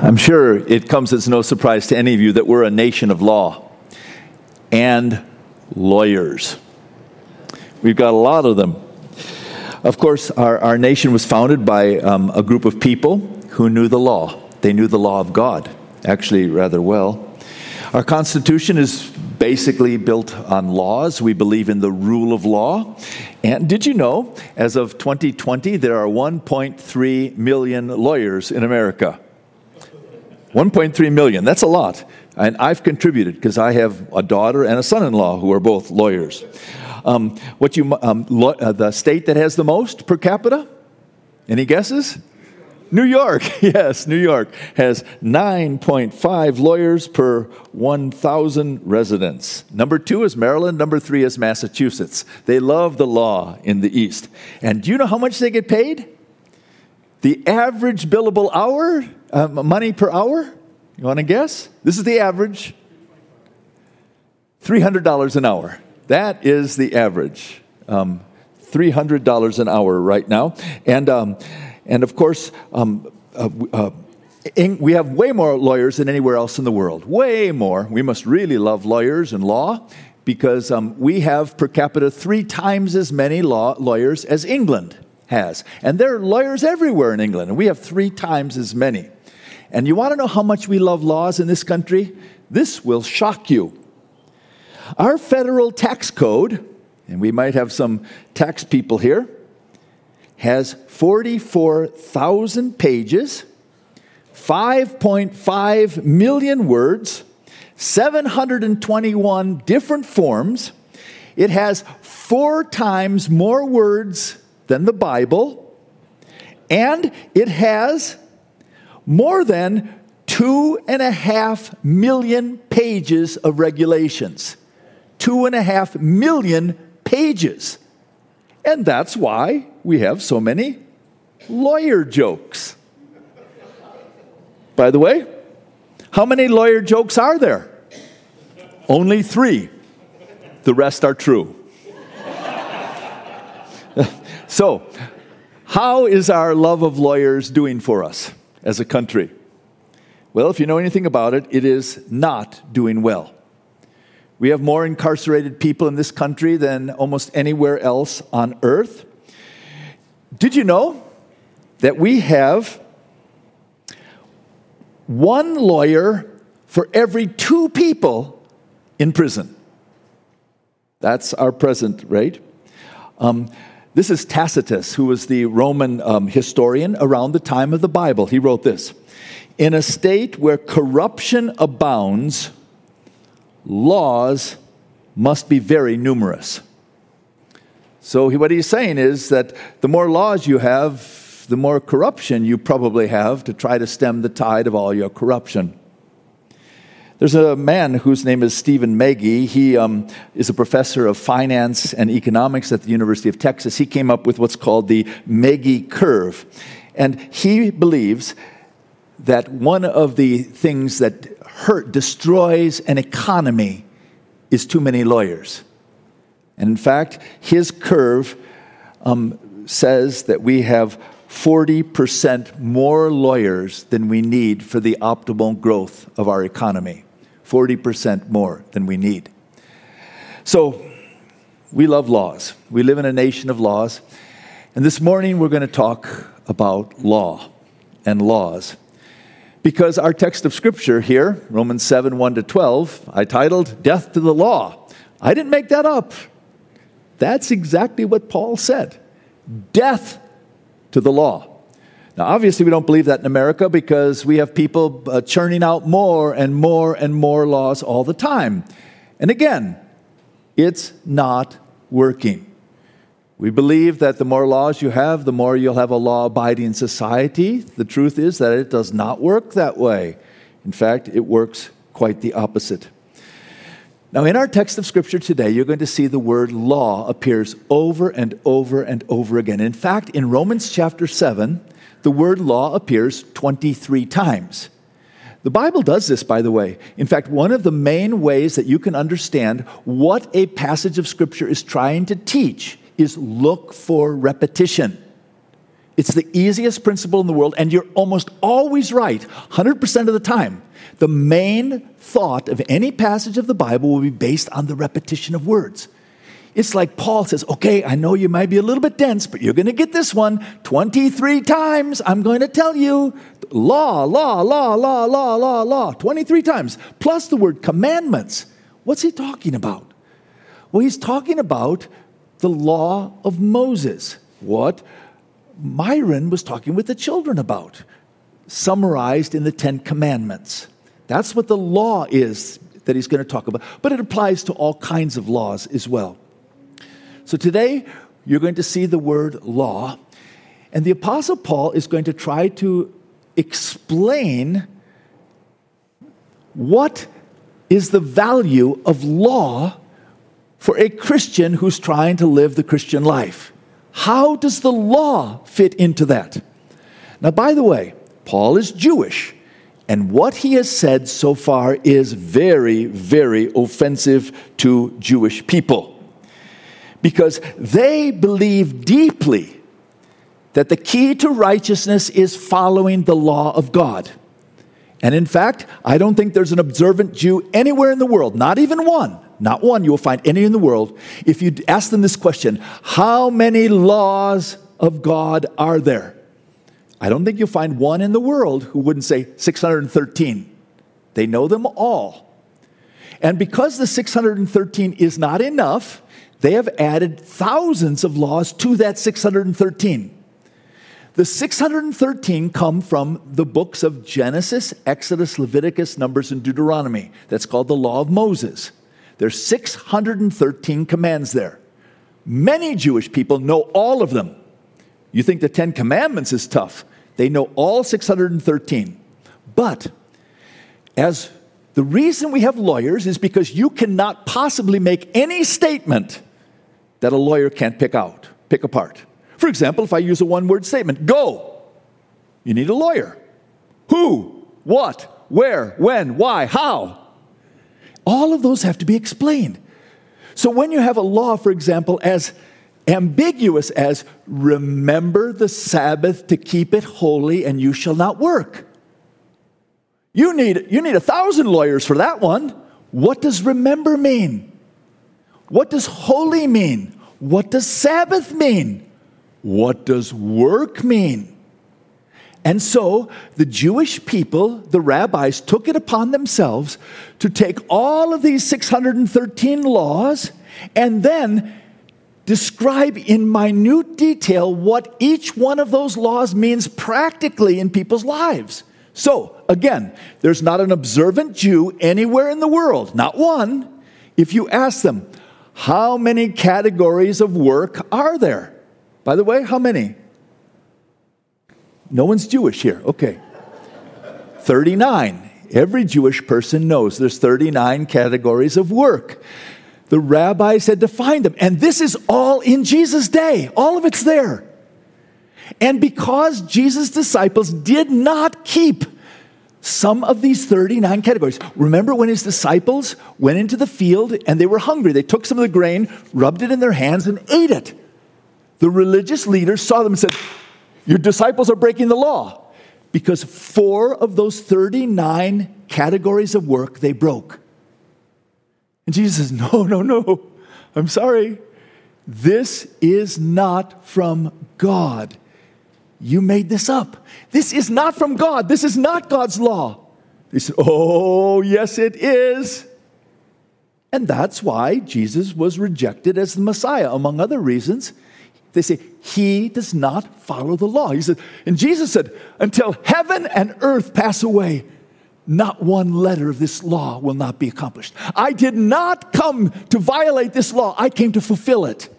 I'm sure it comes as no surprise to any of you that we're a nation of law and lawyers. We've got a lot of them. Of course, our nation was founded by a group of people who knew the law. They knew the law of God, actually rather well. Our Constitution is basically built on laws. We believe in the rule of law. And did you know, as of 2020, there are 1.3 million lawyers in America? 1.3 million, that's a lot. And I've contributed because I have a daughter and a son-in-law who are both lawyers. The state that has the most per capita? Any guesses? New York, yes, New York has 9.5 lawyers per 1,000 residents. Number 2 is Maryland. Number 3 is Massachusetts. They love the law in the East. And do you know how much they get paid? The average billable hour, money per hour? You want to guess? This is the average. $300 an hour. That is the average. $300 an hour right now. And of course, we have way more lawyers than anywhere else in the world. Way more. We must really love lawyers and law because we have per capita 3 times as many lawyers as England has. And there are lawyers everywhere in England, and we have 3 times as many. And you want to know how much we love laws in this country? This will shock you. Our federal tax code, and we might have some tax people here, has 44,000 pages, 5.5 million words, 721 different forms. It has 4 times more words than the Bible, and it has more than 2.5 million pages of regulations. 2.5 million pages. And that's why we have so many lawyer jokes. By the way, how many lawyer jokes are there? Only 3. The rest are true. So, how is our love of lawyers doing for us as a country? Well, if you know anything about it, it is not doing well. We have more incarcerated people in this country than almost anywhere else on earth. Did you know that we have 1 lawyer for every 2 people in prison? That's our present rate. This is Tacitus, who was the Roman historian around the time of the Bible. He wrote this: "In a state where corruption abounds, laws must be very numerous." So what he's saying is that the more laws you have, the more corruption you probably have to try to stem the tide of all your corruption. There's a man whose name is Stephen Magee. He is a professor of finance and economics at the University of Texas. He came up with what's called the Magee Curve. And he believes that one of the things that destroys an economy is too many lawyers. And in fact, his curve says that we have 40% more lawyers than we need for the optimal growth of our economy. 40% more than we need. So, we love laws. We live in a nation of laws. And this morning we're going to talk about law and laws. Because our text of Scripture here, Romans 7, 1-12, I titled, "Death to the Law." I didn't make that up. That's exactly what Paul said. Death to the law. Now, obviously, we don't believe that in America because we have people churning out more and more and more laws all the time. And again, it's not working. We believe that the more laws you have, the more you'll have a law-abiding society. The truth is that it does not work that way. In fact, it works quite the opposite. Now, in our text of Scripture today, you're going to see the word law appears over and over and over again. In fact, in Romans chapter 7, the word law appears 23 times. The Bible does this, by the way. In fact, one of the main ways that you can understand what a passage of Scripture is trying to teach is look for repetition. It's the easiest principle in the world, and you're almost always right, 100% of the time. The main thought of any passage of the Bible will be based on the repetition of words. It's like Paul says, okay, I know you might be a little bit dense, but you're going to get this one 23 times. I'm going to tell you law, 23 times, plus the word commandments. What's he talking about? Well, he's talking about the law of Moses. What? Myron was talking with the children about, summarized in the Ten Commandments. That's what the law is that he's going to talk about. But it applies to all kinds of laws as well. So today, you're going to see the word law. And the Apostle Paul is going to try to explain what is the value of law for a Christian who's trying to live the Christian life. How does the law fit into that? Now, by the way, Paul is Jewish, and what he has said so far is very, very offensive to Jewish people, because they believe deeply that the key to righteousness is following the law of God. And in fact, I don't think there's an observant Jew anywhere in the world, not even one, not one you will find any in the world, if you ask them this question, how many laws of God are there? I don't think you'll find one in the world who wouldn't say 613. They know them all. And because the 613 is not enough, they have added thousands of laws to that 613. The 613 come from the books of Genesis, Exodus, Leviticus, Numbers, and Deuteronomy. That's called the Law of Moses. There's 613 commands there. Many Jewish people know all of them. You think the Ten Commandments is tough. They know all 613. But as the reason we have lawyers is because you cannot possibly make any statement that a lawyer can't pick apart. For example, if I use a one-word statement, go, you need a lawyer. Who, what, where, when, why, how. All of those have to be explained. So when you have a law, for example, as ambiguous as remember the Sabbath to keep it holy and you shall not work. You need 1,000 lawyers for that one. What does remember mean? What does holy mean? What does Sabbath mean? What does work mean? And so the Jewish people, the rabbis, took it upon themselves to take all of these 613 laws and then describe in minute detail what each one of those laws means practically in people's lives. So, again, there's not an observant Jew anywhere in the world, not one. If you ask them, how many categories of work are there? By the way, how many? No one's Jewish here. Okay. 39. Every Jewish person knows there's 39 categories of work. The rabbis had defined them. And this is all in Jesus' day. All of it's there. And because Jesus' disciples did not keep some of these 39 categories. Remember when his disciples went into the field and they were hungry. They took some of the grain, rubbed it in their hands, and ate it. The religious leaders saw them and said, your disciples are breaking the law, because 4 of those 39 categories of work they broke. And Jesus says, no, I'm sorry. This is not from God. You made this up. This is not from God. This is not God's law. He said, oh, yes, it is. And that's why Jesus was rejected as the Messiah, among other reasons. They say, he does not follow the law. He said, and Jesus said, until heaven and earth pass away, not one letter of this law will not be accomplished. I did not come to violate this law. I came to fulfill it.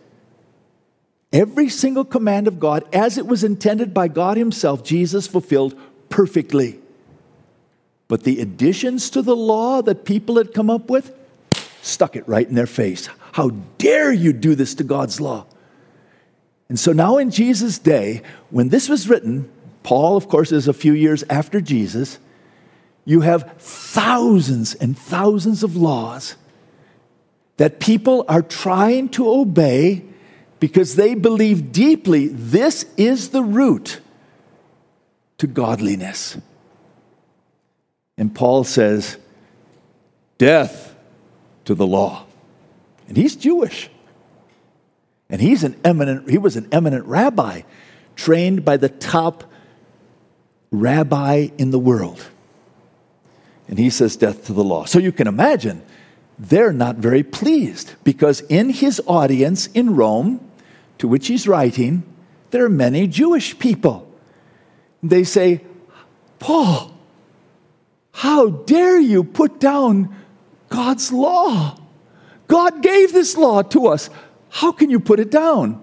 Every single command of God, as it was intended by God himself, Jesus fulfilled perfectly. But the additions to the law that people had come up with, stuck it right in their face. How dare you do this to God's law? And so now in Jesus' day, when this was written, Paul, of course, is a few years after Jesus, you have thousands and thousands of laws that people are trying to obey because they believe deeply this is the route to godliness. And Paul says, death to the law. And he's Jewish. And he was an eminent rabbi, trained by the top rabbi in the world. And he says, death to the law. So you can imagine, they're not very pleased, because in his audience in Rome, to which he's writing, there are many Jewish people. They say, Paul, how dare you put down God's law? God gave this law to us. How can you put it down?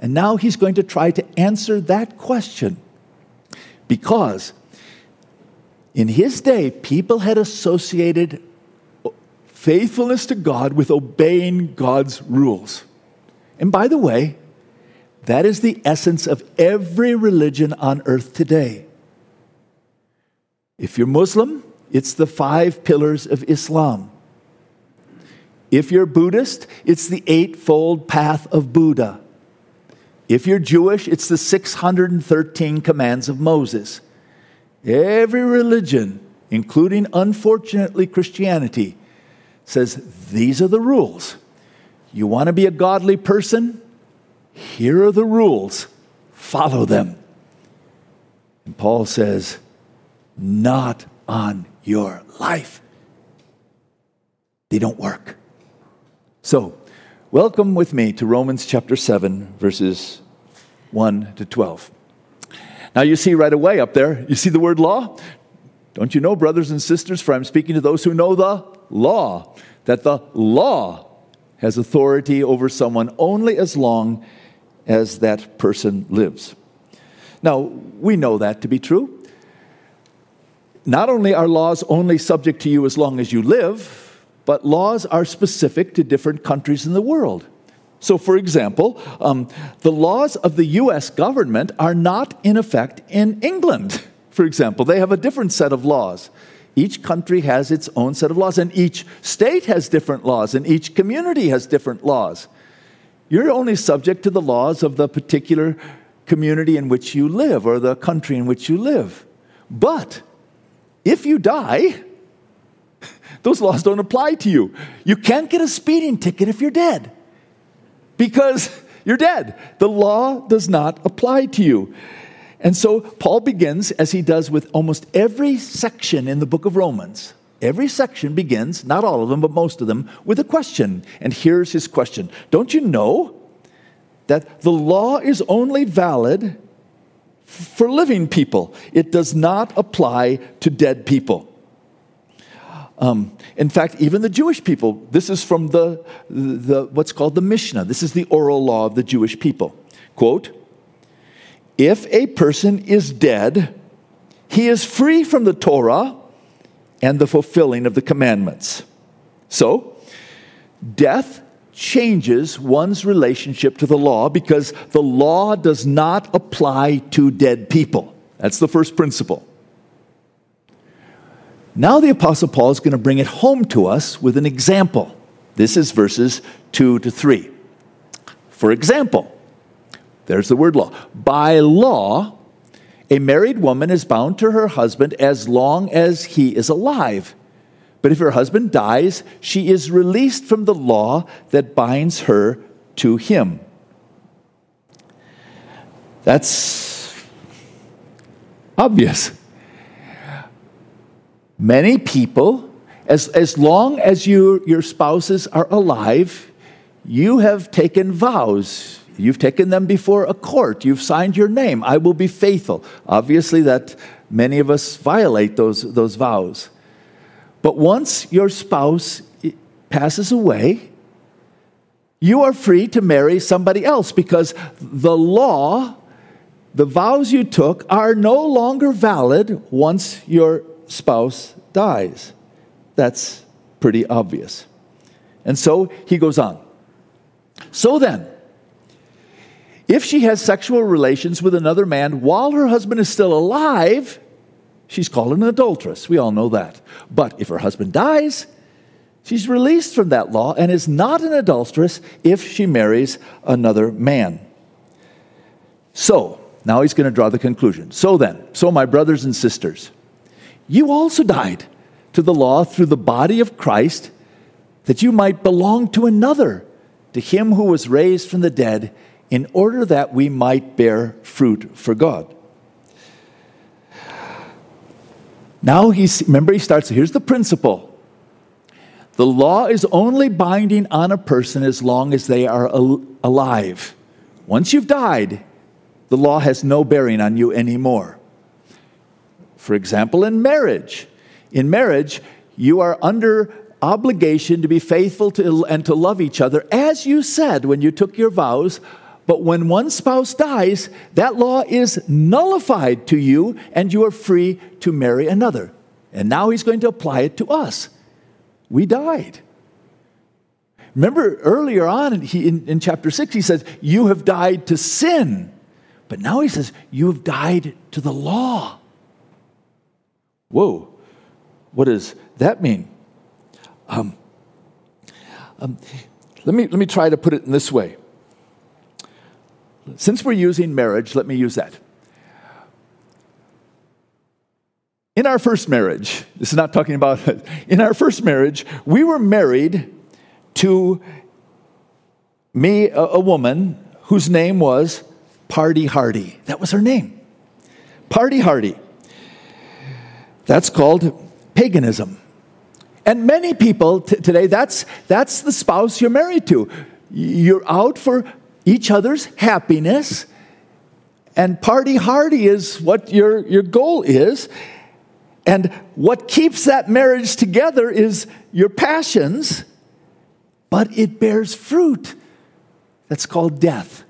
And now he's going to try to answer that question, because in his day, people had associated faithfulness to God with obeying God's rules. And by the way, that is the essence of every religion on earth today. If you're Muslim, it's the 5 pillars of Islam. If you're Buddhist, it's the 8-fold path of Buddha. If you're Jewish, it's the 613 commands of Moses. Every religion, including, unfortunately, Christianity, says these are the rules. You want to be a godly person? Here are the rules. Follow them. And Paul says, not on your life. They don't work. So, welcome with me to Romans chapter 7, verses 1 to 12. Now you see right away up there, you see the word law? Don't you know, brothers and sisters, for I'm speaking to those who know the law, that the law has authority over someone only as long as that person lives. Now, we know that to be true. Not only are laws only subject to you as long as you live, but laws are specific to different countries in the world. So, for example, the laws of the U.S. government are not in effect in England. For example, they have a different set of laws. Each country has its own set of laws, and each state has different laws, and each community has different laws. You're only subject to the laws of the particular community in which you live, or the country in which you live. But if you die, those laws don't apply to you. You can't get a speeding ticket if you're dead, because you're dead. The law does not apply to you. And so Paul begins, as he does with almost every section in the book of Romans. Every section begins, not all of them, but most of them, with a question. And here's his question. Don't you know that the law is only valid for living people? It does not apply to dead people. In fact, even the Jewish people, this is from the what's called the Mishnah. This is the oral law of the Jewish people. Quote, if a person is dead, he is free from the Torah and the fulfilling of the commandments. So, death changes one's relationship to the law, because the law does not apply to dead people. That's the first principle. Now the Apostle Paul is going to bring it home to us with an example. This is verses 2 to 3. For example, there's the word law. By law, a married woman is bound to her husband as long as he is alive. But if her husband dies, she is released from the law that binds her to him. That's obvious. Many people, as long as your spouses are alive, you have taken vows. You've taken them before a court. You've signed your name. I will be faithful. Obviously, that many of us violate those vows. But once your spouse passes away, you are free to marry somebody else, because the law, the vows you took, are no longer valid once your spouse dies. That's pretty obvious. And so he goes on. So then, if she has sexual relations with another man while her husband is still alive, she's called an adulteress. We all know that. But if her husband dies, She's released from that law and is not an adulteress if she marries another man. So, now he's going to draw the conclusion. So my brothers and sisters, you also died to the law through the body of Christ, that you might belong to another, to him who was raised from the dead, in order that we might bear fruit for God. Now, he starts, here's the principle. The law is only binding on a person as long as they are alive. Once you've died, the law has no bearing on you anymore. For example, in marriage, you are under obligation to be faithful to and to love each other, as you said when you took your vows. But when one spouse dies, that law is nullified to you, and you are free to marry another. And now he's going to apply it to us. We died. Remember earlier on in chapter 6, he says, you have died to sin. But now he says, you have died to the law. Whoa, what does that mean? Let me try to put it in this way. Since we're using marriage, let me use that. In our first marriage, this is not talking about, in our first marriage, we were married to a woman whose name was Party Hardy. That was her name. Party Hardy. That's called paganism. And many people today, that's the spouse you're married to. You're out for each other's happiness, and Party Hardy is what your goal is. And what keeps that marriage together is your passions, but it bears fruit. That's called death.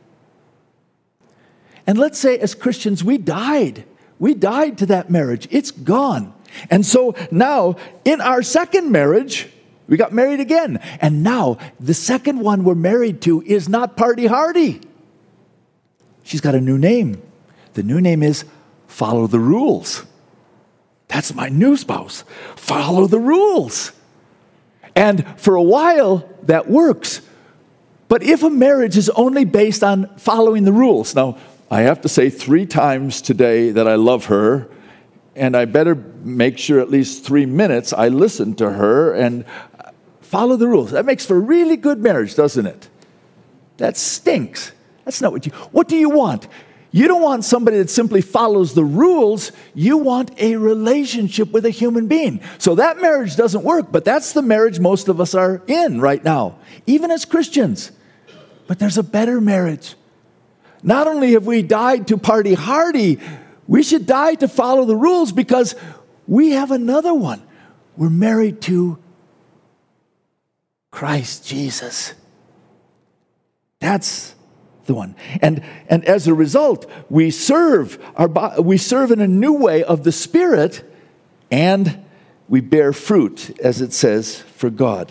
And let's say as Christians, we died to that marriage. It's gone. And so now in our second marriage, we got married again. And now the second one we're married to is not Party Hardy. She's got a new name. The new name is Follow the Rules. That's my new spouse. Follow the rules. And for a while, that works. But if a marriage is only based on following the rules, now I have to say 3 times today that I love her, and I better make sure at least 3 minutes I listen to her and follow the rules. That makes for a really good marriage, doesn't it? That stinks. That's not what you... What do you want? You don't want somebody that simply follows the rules. You want a relationship with a human being. So that marriage doesn't work, but that's the marriage most of us are in right now, even as Christians. But there's a better marriage. Not only have we died to Party Hardy, we should die to follow the rules, because we have another one. We're married to Christ Jesus. That's the one. And as a result, we serve in a new way of the Spirit, and we bear fruit, as it says, for God.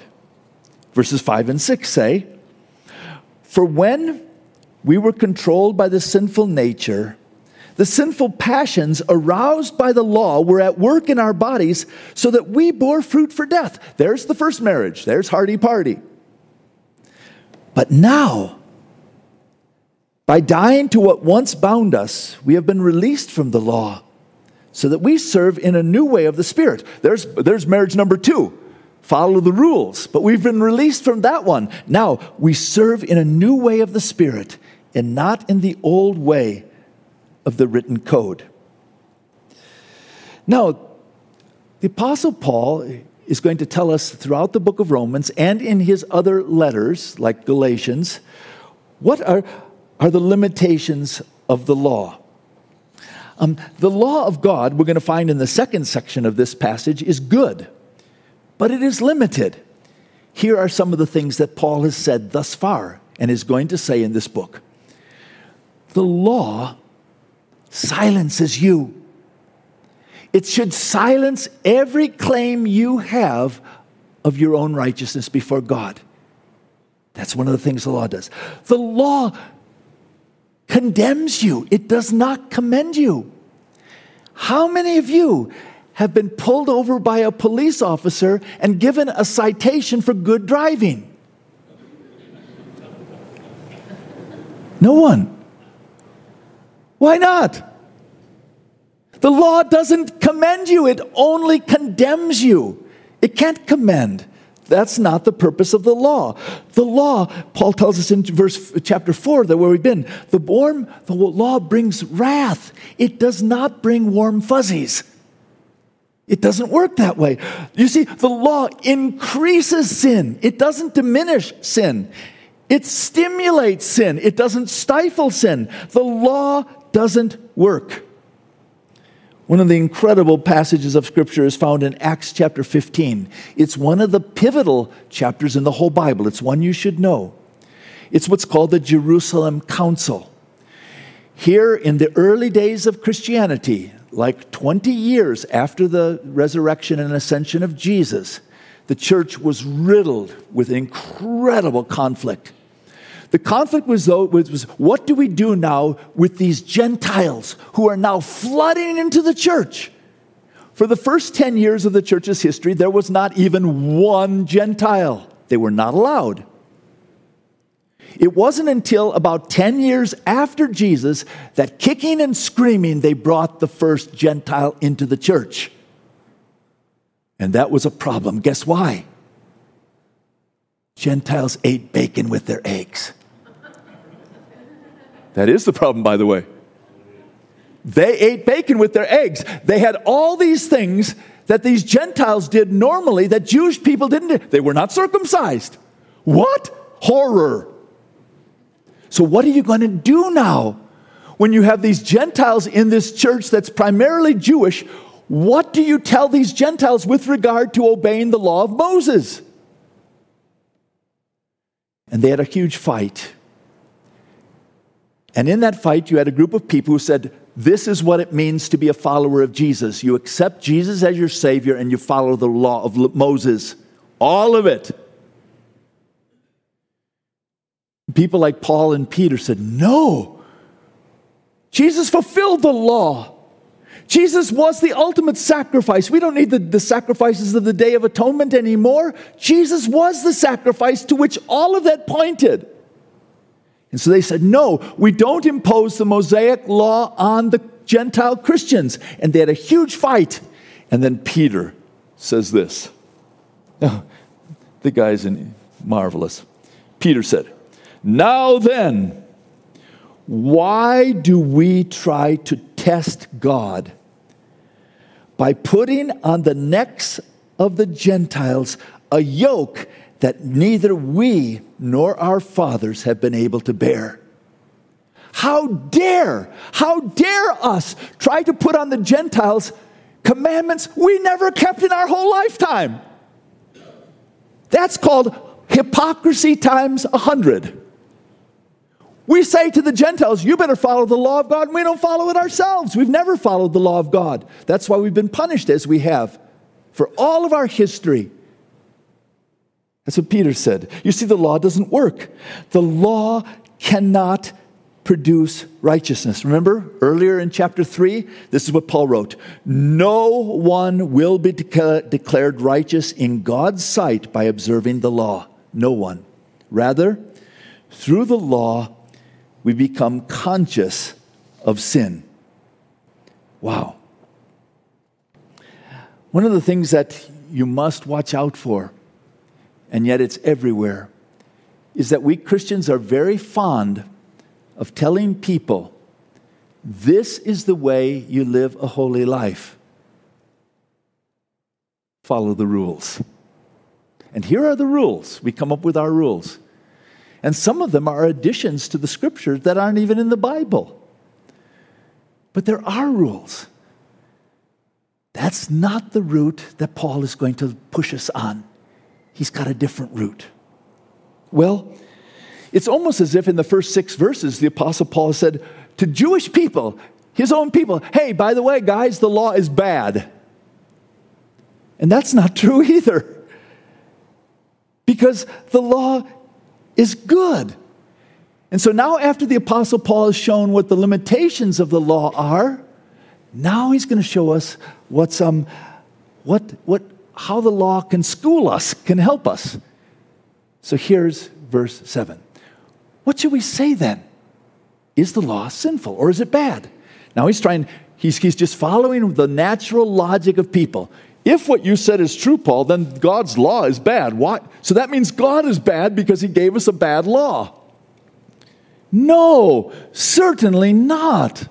Verses 5 and 6 say, for when we were controlled by the sinful nature, the sinful passions aroused by the law were at work in our bodies, so that we bore fruit for death. There's the first marriage. There's Hardy Party. But now, by dying to what once bound us, we have been released from the law, so that we serve in a new way of the Spirit. There's marriage number 2. Follow the rules. But we've been released from that one. Now, we serve in a new way of the Spirit, and not in the old way of the written code. Now, the Apostle Paul is going to tell us throughout the book of Romans and in his other letters, like Galatians, what are the limitations of the law. The law of God, we're going to find in the second section of this passage, is good, but it is limited. Here are some of the things that Paul has said thus far and is going to say in this book. The law silences you. It should silence every claim you have of your own righteousness before God. That's one of the things the law does. The law condemns you. It does not commend you. How many of you have been pulled over by a police officer and given a citation for good driving? No one. Why not? The law doesn't commend you. It only condemns you. It can't commend. That's not the purpose of the law. The law, Paul tells us in chapter 4, that where we've been, the law brings wrath. It does not bring warm fuzzies. It doesn't work that way. You see, the law increases sin. It doesn't diminish sin. It stimulates sin. It doesn't stifle sin. The law doesn't work. One of the incredible passages of Scripture is found in Acts chapter 15. It's one of the pivotal chapters in the whole Bible. It's one you should know. It's what's called the Jerusalem Council. Here in the early days of Christianity, like 20 years after the resurrection and ascension of Jesus, the church was riddled with incredible conflict. The conflict was what do we do now with these Gentiles who are now flooding into the church? For the first 10 years of the church's history, there was not even one Gentile. They were not allowed. It wasn't until about 10 years after Jesus that, kicking and screaming, they brought the first Gentile into the church. And that was a problem. Guess why? Gentiles ate bacon with their eggs. That is the problem, by the way. They ate bacon with their eggs. They had all these things that these Gentiles did normally that Jewish people didn't do. They were not circumcised. What? Horror. So what are you going to do now when you have these Gentiles in this church that's primarily Jewish? What do you tell these Gentiles with regard to obeying the law of Moses? And they had a huge fight. And in that fight, you had a group of people who said, this is what it means to be a follower of Jesus. You accept Jesus as your Savior and you follow the law of Moses. All of it. People like Paul and Peter said, no. Jesus fulfilled the law. Jesus was the ultimate sacrifice. We don't need the sacrifices of the Day of Atonement anymore. Jesus was the sacrifice to which all of that pointed. And so they said, no, we don't impose the Mosaic law on the Gentile Christians. And they had a huge fight. And then Peter says this. Oh, the guy's marvelous. Peter said, now then, why do we try to test God by putting on the necks of the Gentiles a yoke that neither we nor our fathers have been able to bear? How dare us try to put on the Gentiles commandments we never kept in our whole lifetime? That's called hypocrisy times 100. We say to the Gentiles, you better follow the law of God, and we don't follow it ourselves. We've never followed the law of God. That's why we've been punished as we have for all of our history. That's what Peter said. You see, the law doesn't work. The law cannot produce righteousness. Remember, earlier in chapter 3, this is what Paul wrote. No one will be declared righteous in God's sight by observing the law. No one. Rather, through the law, we become conscious of sin. Wow. One of the things that you must watch out for, and yet it's everywhere, is that we Christians are very fond of telling people, this is the way you live a holy life. Follow the rules. And here are the rules. We come up with our rules. And some of them are additions to the Scriptures that aren't even in the Bible. But there are rules. That's not the route that Paul is going to push us on. He's got a different route. Well, it's almost as if in the first 6 verses, the Apostle Paul said to Jewish people, his own people, hey, by the way, guys, the law is bad. And that's not true either. Because the law is good. And so now after the Apostle Paul has shown what the limitations of the law are, Now he's going to show us what's, how the law can school us, can help us. So here's verse 7. What should we say then? Is the law sinful or is it bad? Now he's just following the natural logic of people. If what you said is true, Paul, then God's law is bad. Why? So that means God is bad because he gave us a bad law. No, certainly not.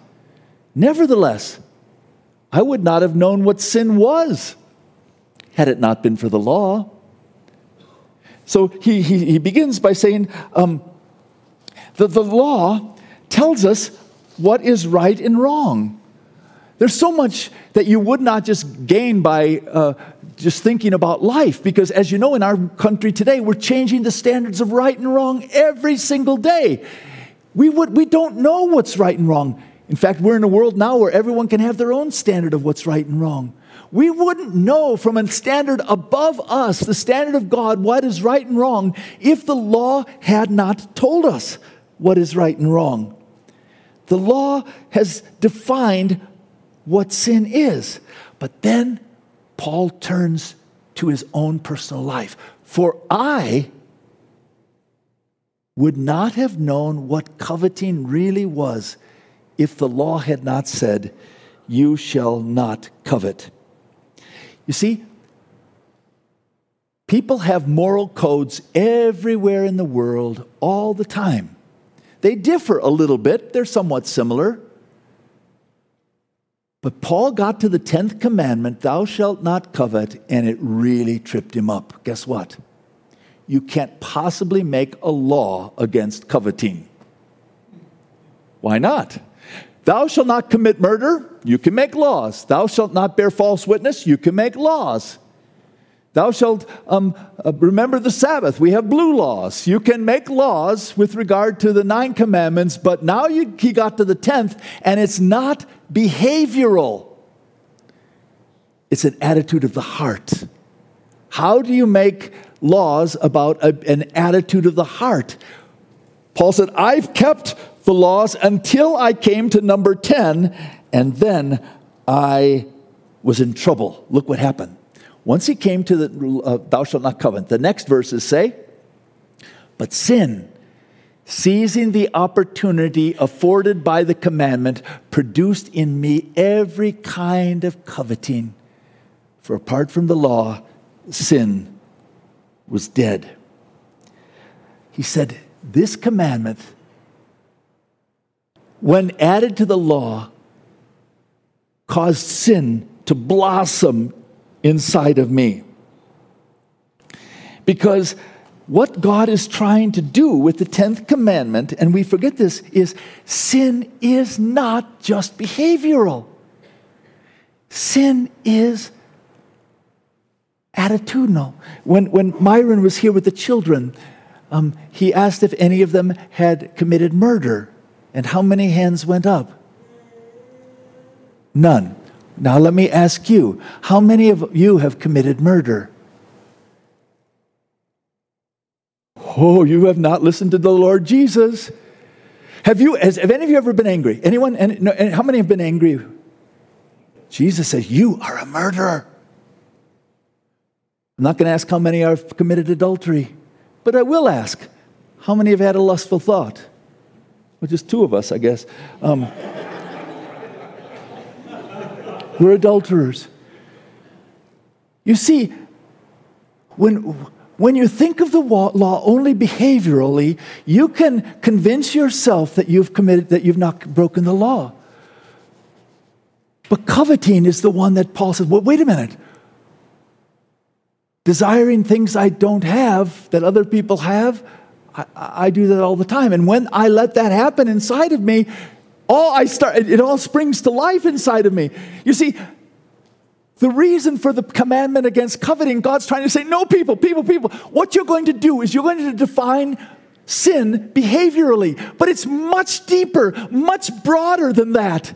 Nevertheless, I would not have known what sin was had it not been for the law. So he begins by saying that the law tells us what is right and wrong. There's so much that you would not just gain by just thinking about life, because as you know, in our country today, we're changing the standards of right and wrong every single day. We don't know what's right and wrong. In fact, we're in a world now where everyone can have their own standard of what's right and wrong. We wouldn't know from a standard above us, the standard of God, what is right and wrong if the law had not told us what is right and wrong. The law has defined what sin is. But then Paul turns to his own personal life. For I would not have known what coveting really was if the law had not said, you shall not covet. You see, people have moral codes everywhere in the world all the time. They differ a little bit. They're somewhat similar. But Paul got to the 10th commandment, thou shalt not covet, and it really tripped him up. Guess what? You can't possibly make a law against coveting. Why not? Thou shalt not commit murder, you can make laws. Thou shalt not bear false witness, you can make laws. Thou shalt remember the Sabbath, we have blue laws. You can make laws with regard to the 9 commandments, but now he got to the 10th, and it's not behavioral. It's an attitude of the heart. How do you make laws about an attitude of the heart? Paul said, I've kept the laws until I came to number 10, and then I was in trouble. Look what happened. Once he came to the thou shalt not covet, the next verses say, but sin, seizing the opportunity afforded by the commandment, produced in me every kind of coveting. For apart from the law, sin was dead. He said, this commandment, when added to the law, caused sin to blossom inside of me. Because what God is trying to do with the 10th commandment, and we forget this, is sin is not just behavioral. Sin is attitudinal. When Myron was here with the children, he asked if any of them had committed murder. And how many hands went up? None. Now let me ask you, how many of you have committed murder? Oh, you have not listened to the Lord Jesus. Have any of you ever been angry? Anyone? And how many have been angry? Jesus said, you are a murderer. I'm not going to ask how many have committed adultery, but I will ask, how many have had a lustful thought? Well, just 2 of us, I guess. We're adulterers. You see, when you think of the law only behaviorally, you can convince yourself that you've not broken the law. But coveting is the one that Paul says, well, wait a minute. Desiring things I don't have that other people have, I do that all the time. And when I let that happen inside of me, it all springs to life inside of me. You see, the reason for the commandment against coveting, God's trying to say, no, people, what you're going to do is you're going to define sin behaviorally. But it's much deeper, much broader than that.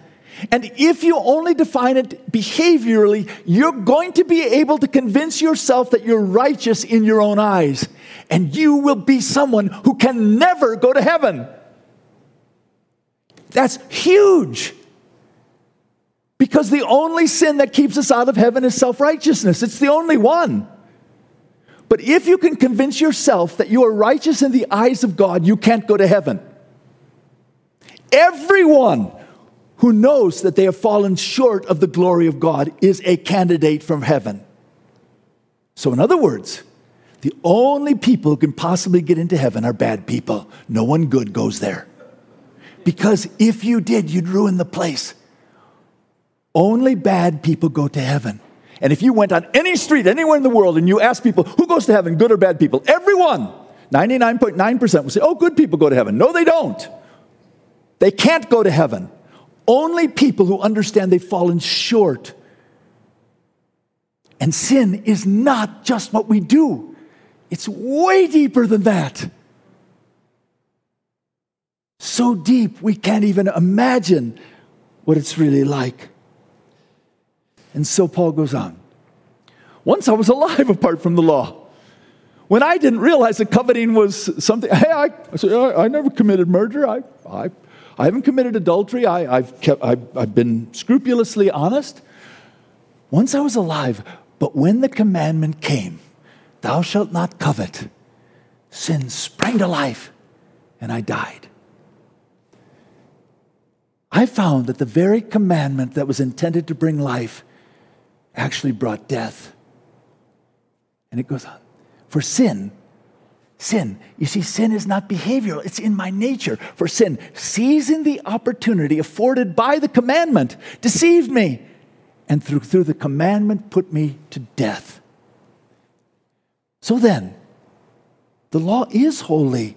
And if you only define it behaviorally, you're going to be able to convince yourself that you're righteous in your own eyes. And you will be someone who can never go to heaven. That's huge. Because the only sin that keeps us out of heaven is self-righteousness. It's the only one. But if you can convince yourself that you are righteous in the eyes of God, you can't go to heaven. Everyone who knows that they have fallen short of the glory of God is a candidate for heaven. So in other words, the only people who can possibly get into heaven are bad people. No one good goes there. Because if you did, you'd ruin the place. Only bad people go to heaven. And if you went on any street anywhere in the world and you asked people, who goes to heaven, good or bad people? Everyone, 99.9% will say, oh, good people go to heaven. No, they don't. They can't go to heaven. Only people who understand they've fallen short. And sin is not just what we do. It's way deeper than that. So deep we can't even imagine what it's really like. And so Paul goes on. Once I was alive apart from the law. When I didn't realize that coveting was something, hey, I never committed murder. I haven't committed adultery. I've been scrupulously honest. Once I was alive, but when the commandment came, thou shalt not covet, sin sprang to life, and I died. I found that the very commandment that was intended to bring life actually brought death. And it goes on. For sin, you see, sin is not behavioral. It's in my nature. For sin, seizing the opportunity afforded by the commandment, deceived me, and through the commandment put me to death. So then, the law is holy,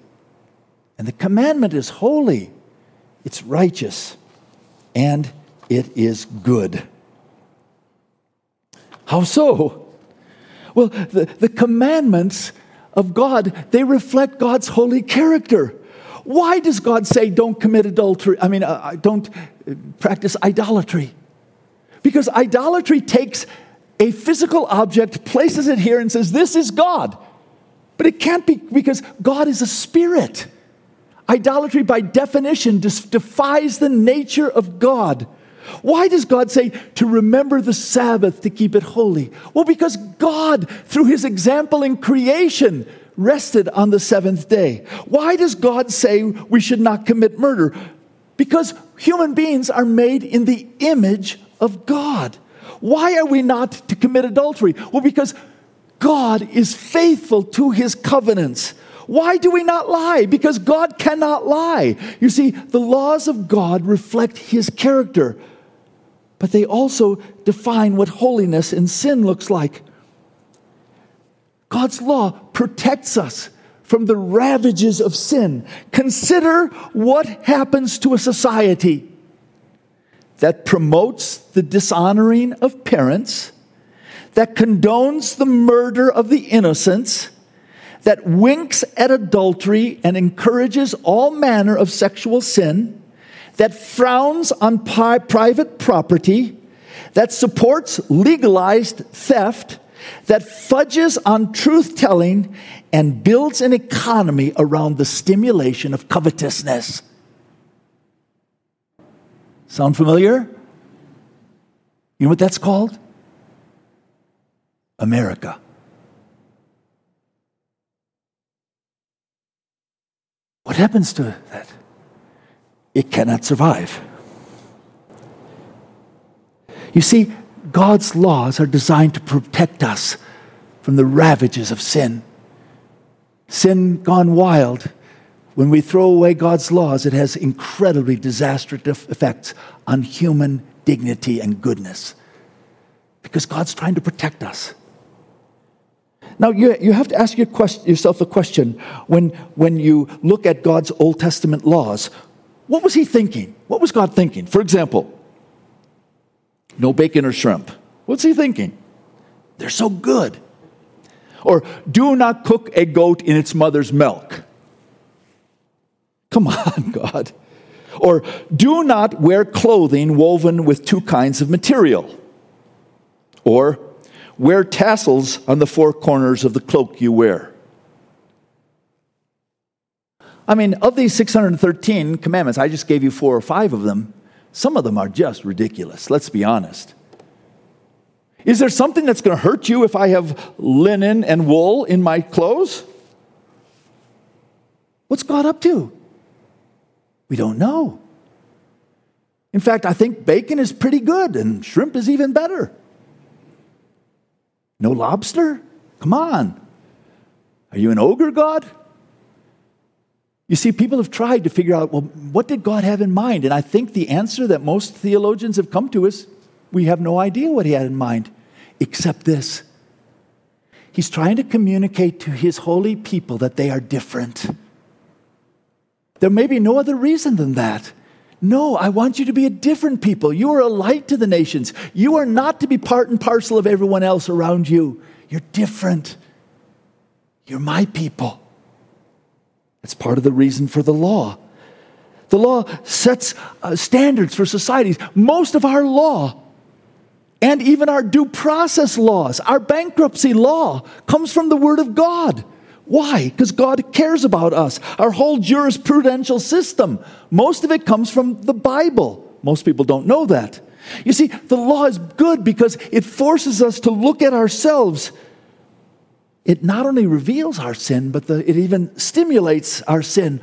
and the commandment is holy. It's righteous, and it is good. How so? Well, the commandments of God, they reflect God's holy character. Why does God say don't commit adultery? Don't practice idolatry? Because idolatry takes a physical object, places it here, and says, this is God. But it can't be, because God is a spirit. Idolatry, by definition, defies the nature of God. Why does God say to remember the Sabbath, to keep it holy? Well, because God, through his example in creation, rested on the seventh day. Why does God say we should not commit murder? Because human beings are made in the image of God. Why are we not to commit adultery? Well, because God is faithful to his covenants. Why do we not lie? Because God cannot lie. You see, the laws of God reflect his character, but they also define what holiness and sin looks like. God's law protects us from the ravages of sin. Consider what happens to a society that promotes the dishonoring of parents, that condones the murder of the innocents, that winks at adultery and encourages all manner of sexual sin, that frowns on private property, that supports legalized theft, that fudges on truth-telling, and builds an economy around the stimulation of covetousness. Sound familiar? You know what that's called? America. What happens to that? It cannot survive. You see, God's laws are designed to protect us from the ravages of sin. Sin gone wild. When we throw away God's laws, it has incredibly disastrous effects on human dignity and goodness, because God's trying to protect us. Now, you have to ask yourself a question when you look at God's Old Testament laws. What was he thinking? What was God thinking? For example, no bacon or shrimp. What's he thinking? They're so good. Or do not cook a goat in its mother's milk. Come on, God. Or do not wear clothing woven with two kinds of material. Or wear tassels on the four corners of the cloak you wear. Of these 613 commandments, I just gave you 4 or 5 of them. Some of them are just ridiculous. Let's be honest. Is there something that's going to hurt you if I have linen and wool in my clothes? What's God up to? We don't know. In fact, I think bacon is pretty good and shrimp is even better. No lobster? Come on. Are you an ogre, God? You see, people have tried to figure out, well, what did God have in mind? And I think the answer that most theologians have come to is, we have no idea what he had in mind, except this. He's trying to communicate to his holy people that they are different. There may be no other reason than that. No, I want you to be a different people. You are a light to the nations. You are not to be part and parcel of everyone else around you. You're different. You're my people. That's part of the reason for the law. The law sets standards for societies. Most of our law, and even our due process laws, our bankruptcy law, comes from the Word of God. Why? Because God cares about us. Our whole jurisprudential system, most of it comes from the Bible. Most people don't know that. You see, the law is good because it forces us to look at ourselves. It not only reveals our sin, but it even stimulates our sin.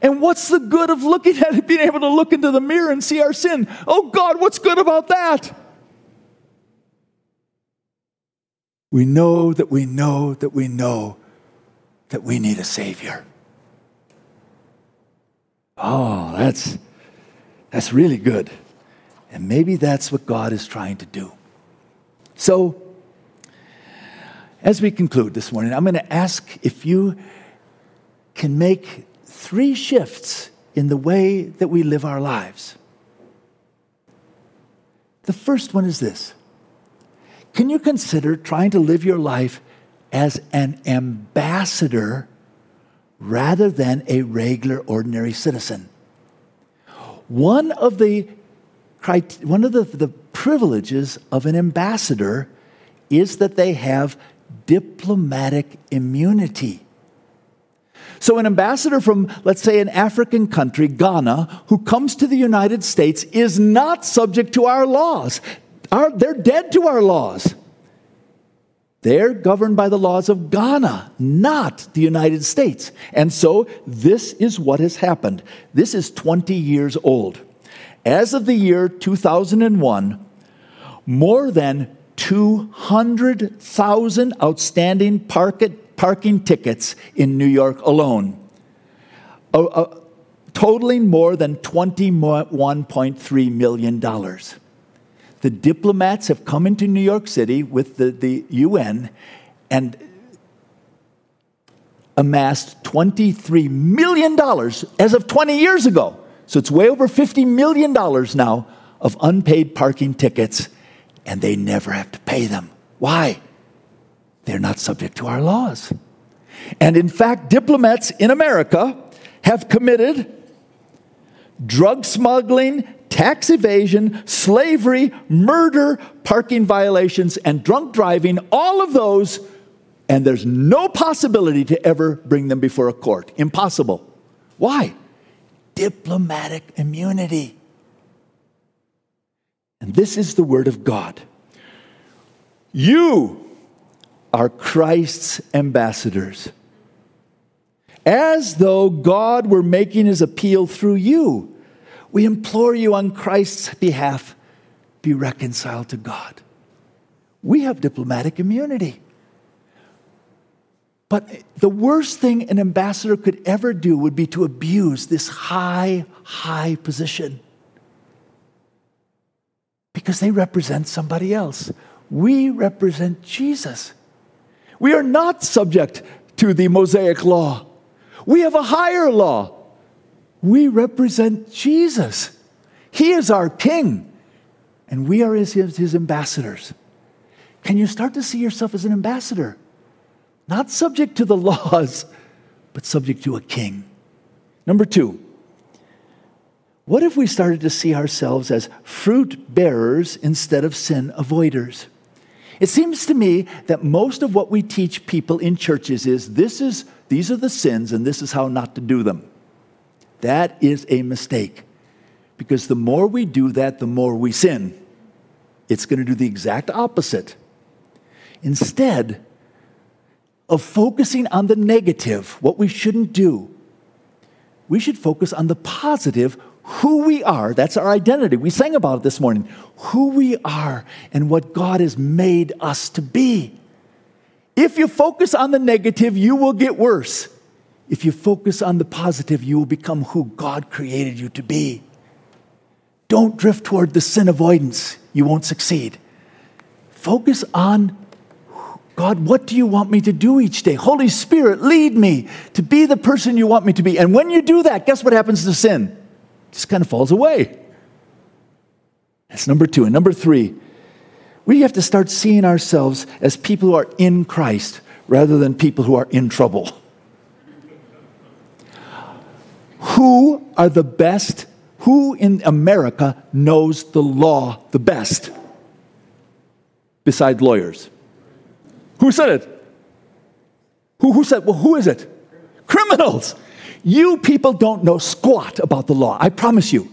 And what's the good of looking at it, being able to look into the mirror and see our sin? Oh God, what's good about that? We know that we know that we know that we need a Savior. Oh, that's really good. And maybe that's what God is trying to do. So, as we conclude this morning, I'm going to ask if you can make 3 shifts in the way that we live our lives. The first one is this. Can you consider trying to live your life as an ambassador rather than a regular, ordinary citizen? One of the privileges of an ambassador is that they have diplomatic immunity. So an ambassador from, let's say, an African country, Ghana, who comes to the United States is not subject to our laws. They're dead to our laws. They're governed by the laws of Ghana, not the United States. And so this is what has happened. This is 20 years old. As of the year 2001, more than 200,000 outstanding parking tickets in New York alone, totaling more than $21.3 million. The diplomats have come into New York City with the UN and amassed $23 million as of 20 years ago. So it's way over $50 million now of unpaid parking tickets, and they never have to pay them. Why? They're not subject to our laws. And in fact, diplomats in America have committed drug smuggling, tax evasion, slavery, murder, parking violations, and drunk driving, all of those, and there's no possibility to ever bring them before a court. Impossible. Why? Diplomatic immunity. And this is the Word of God. You are Christ's ambassadors, as though God were making his appeal through you. We implore you on Christ's behalf, be reconciled to God. We have diplomatic immunity. But the worst thing an ambassador could ever do would be to abuse this high position, because they represent somebody else. We represent Jesus. We are not subject to the Mosaic law. We have a higher law. We represent Jesus. He is our King, and we are his ambassadors. Can you start to see yourself as an ambassador? Not subject to the laws, but subject to a King. Number 2, what if we started to see ourselves as fruit bearers instead of sin avoiders? It seems to me that most of what we teach people in churches is these are the sins and this is how not to do them. That is a mistake, Because the more we do that, the more we sin. It's going to do the exact opposite. Instead of focusing on the negative, what we shouldn't do, we should focus on the positive, who we are. That's our identity. We sang about it this morning. Who we are and what God has made us to be. If you focus on the negative, you will get worse. If you focus on the positive, you will become who God created you to be. Don't drift toward the sin avoidance. You won't succeed. Focus on, God, what do you want me to do each day? Holy Spirit, lead me to be the person you want me to be. And when you do that, guess what happens to sin? It just kind of falls away. That's number two. And number three, we have to start seeing ourselves as people who are in Christ rather than people who are in trouble. Who are the best? Who in America knows the law the best? Besides lawyers. Who said it? Who said, well, who is it? Criminals. You people don't know squat about the law. I promise you.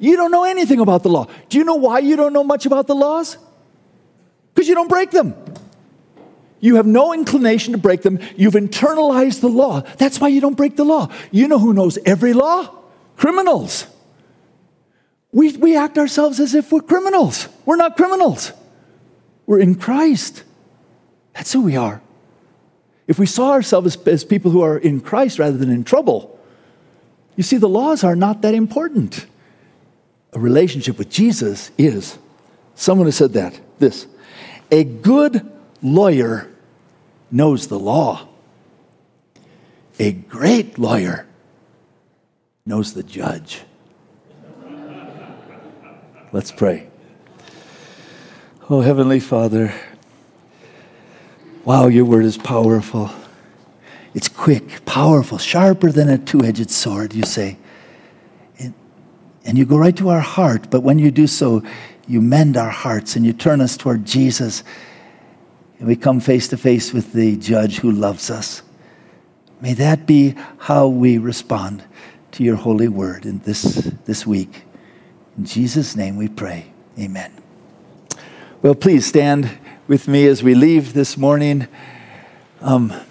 You don't know anything about the law. Do you know why you don't know much about the laws? Because you don't break them. You have no inclination to break them. You've internalized the law. That's why you don't break the law. You know who knows every law? Criminals. We act ourselves as if we're criminals. We're not criminals. We're in Christ. That's who we are. If we saw ourselves as people who are in Christ rather than in trouble, you see, the laws are not that important. A relationship with Jesus is. Someone has said that, this. A good lawyer knows the law. A great lawyer knows the judge. Let's pray. Oh, Heavenly Father, wow, your word is powerful. It's quick, powerful, sharper than a two-edged sword, you say. And you go right to our heart, but when you do so, you mend our hearts and you turn us toward Jesus. And we come face to face with the judge who loves us. May that be how we respond to your holy word in this week. In Jesus' name we pray. Amen. Well, please stand with me as we leave this morning. And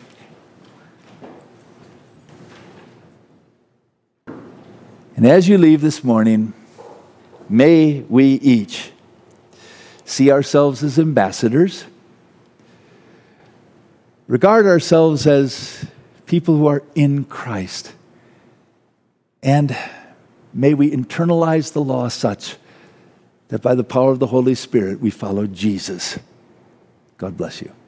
as you leave this morning, may we each see ourselves as ambassadors, regard ourselves as people who are in Christ, and may we internalize the law such that by the power of the Holy Spirit, we follow Jesus. God bless you.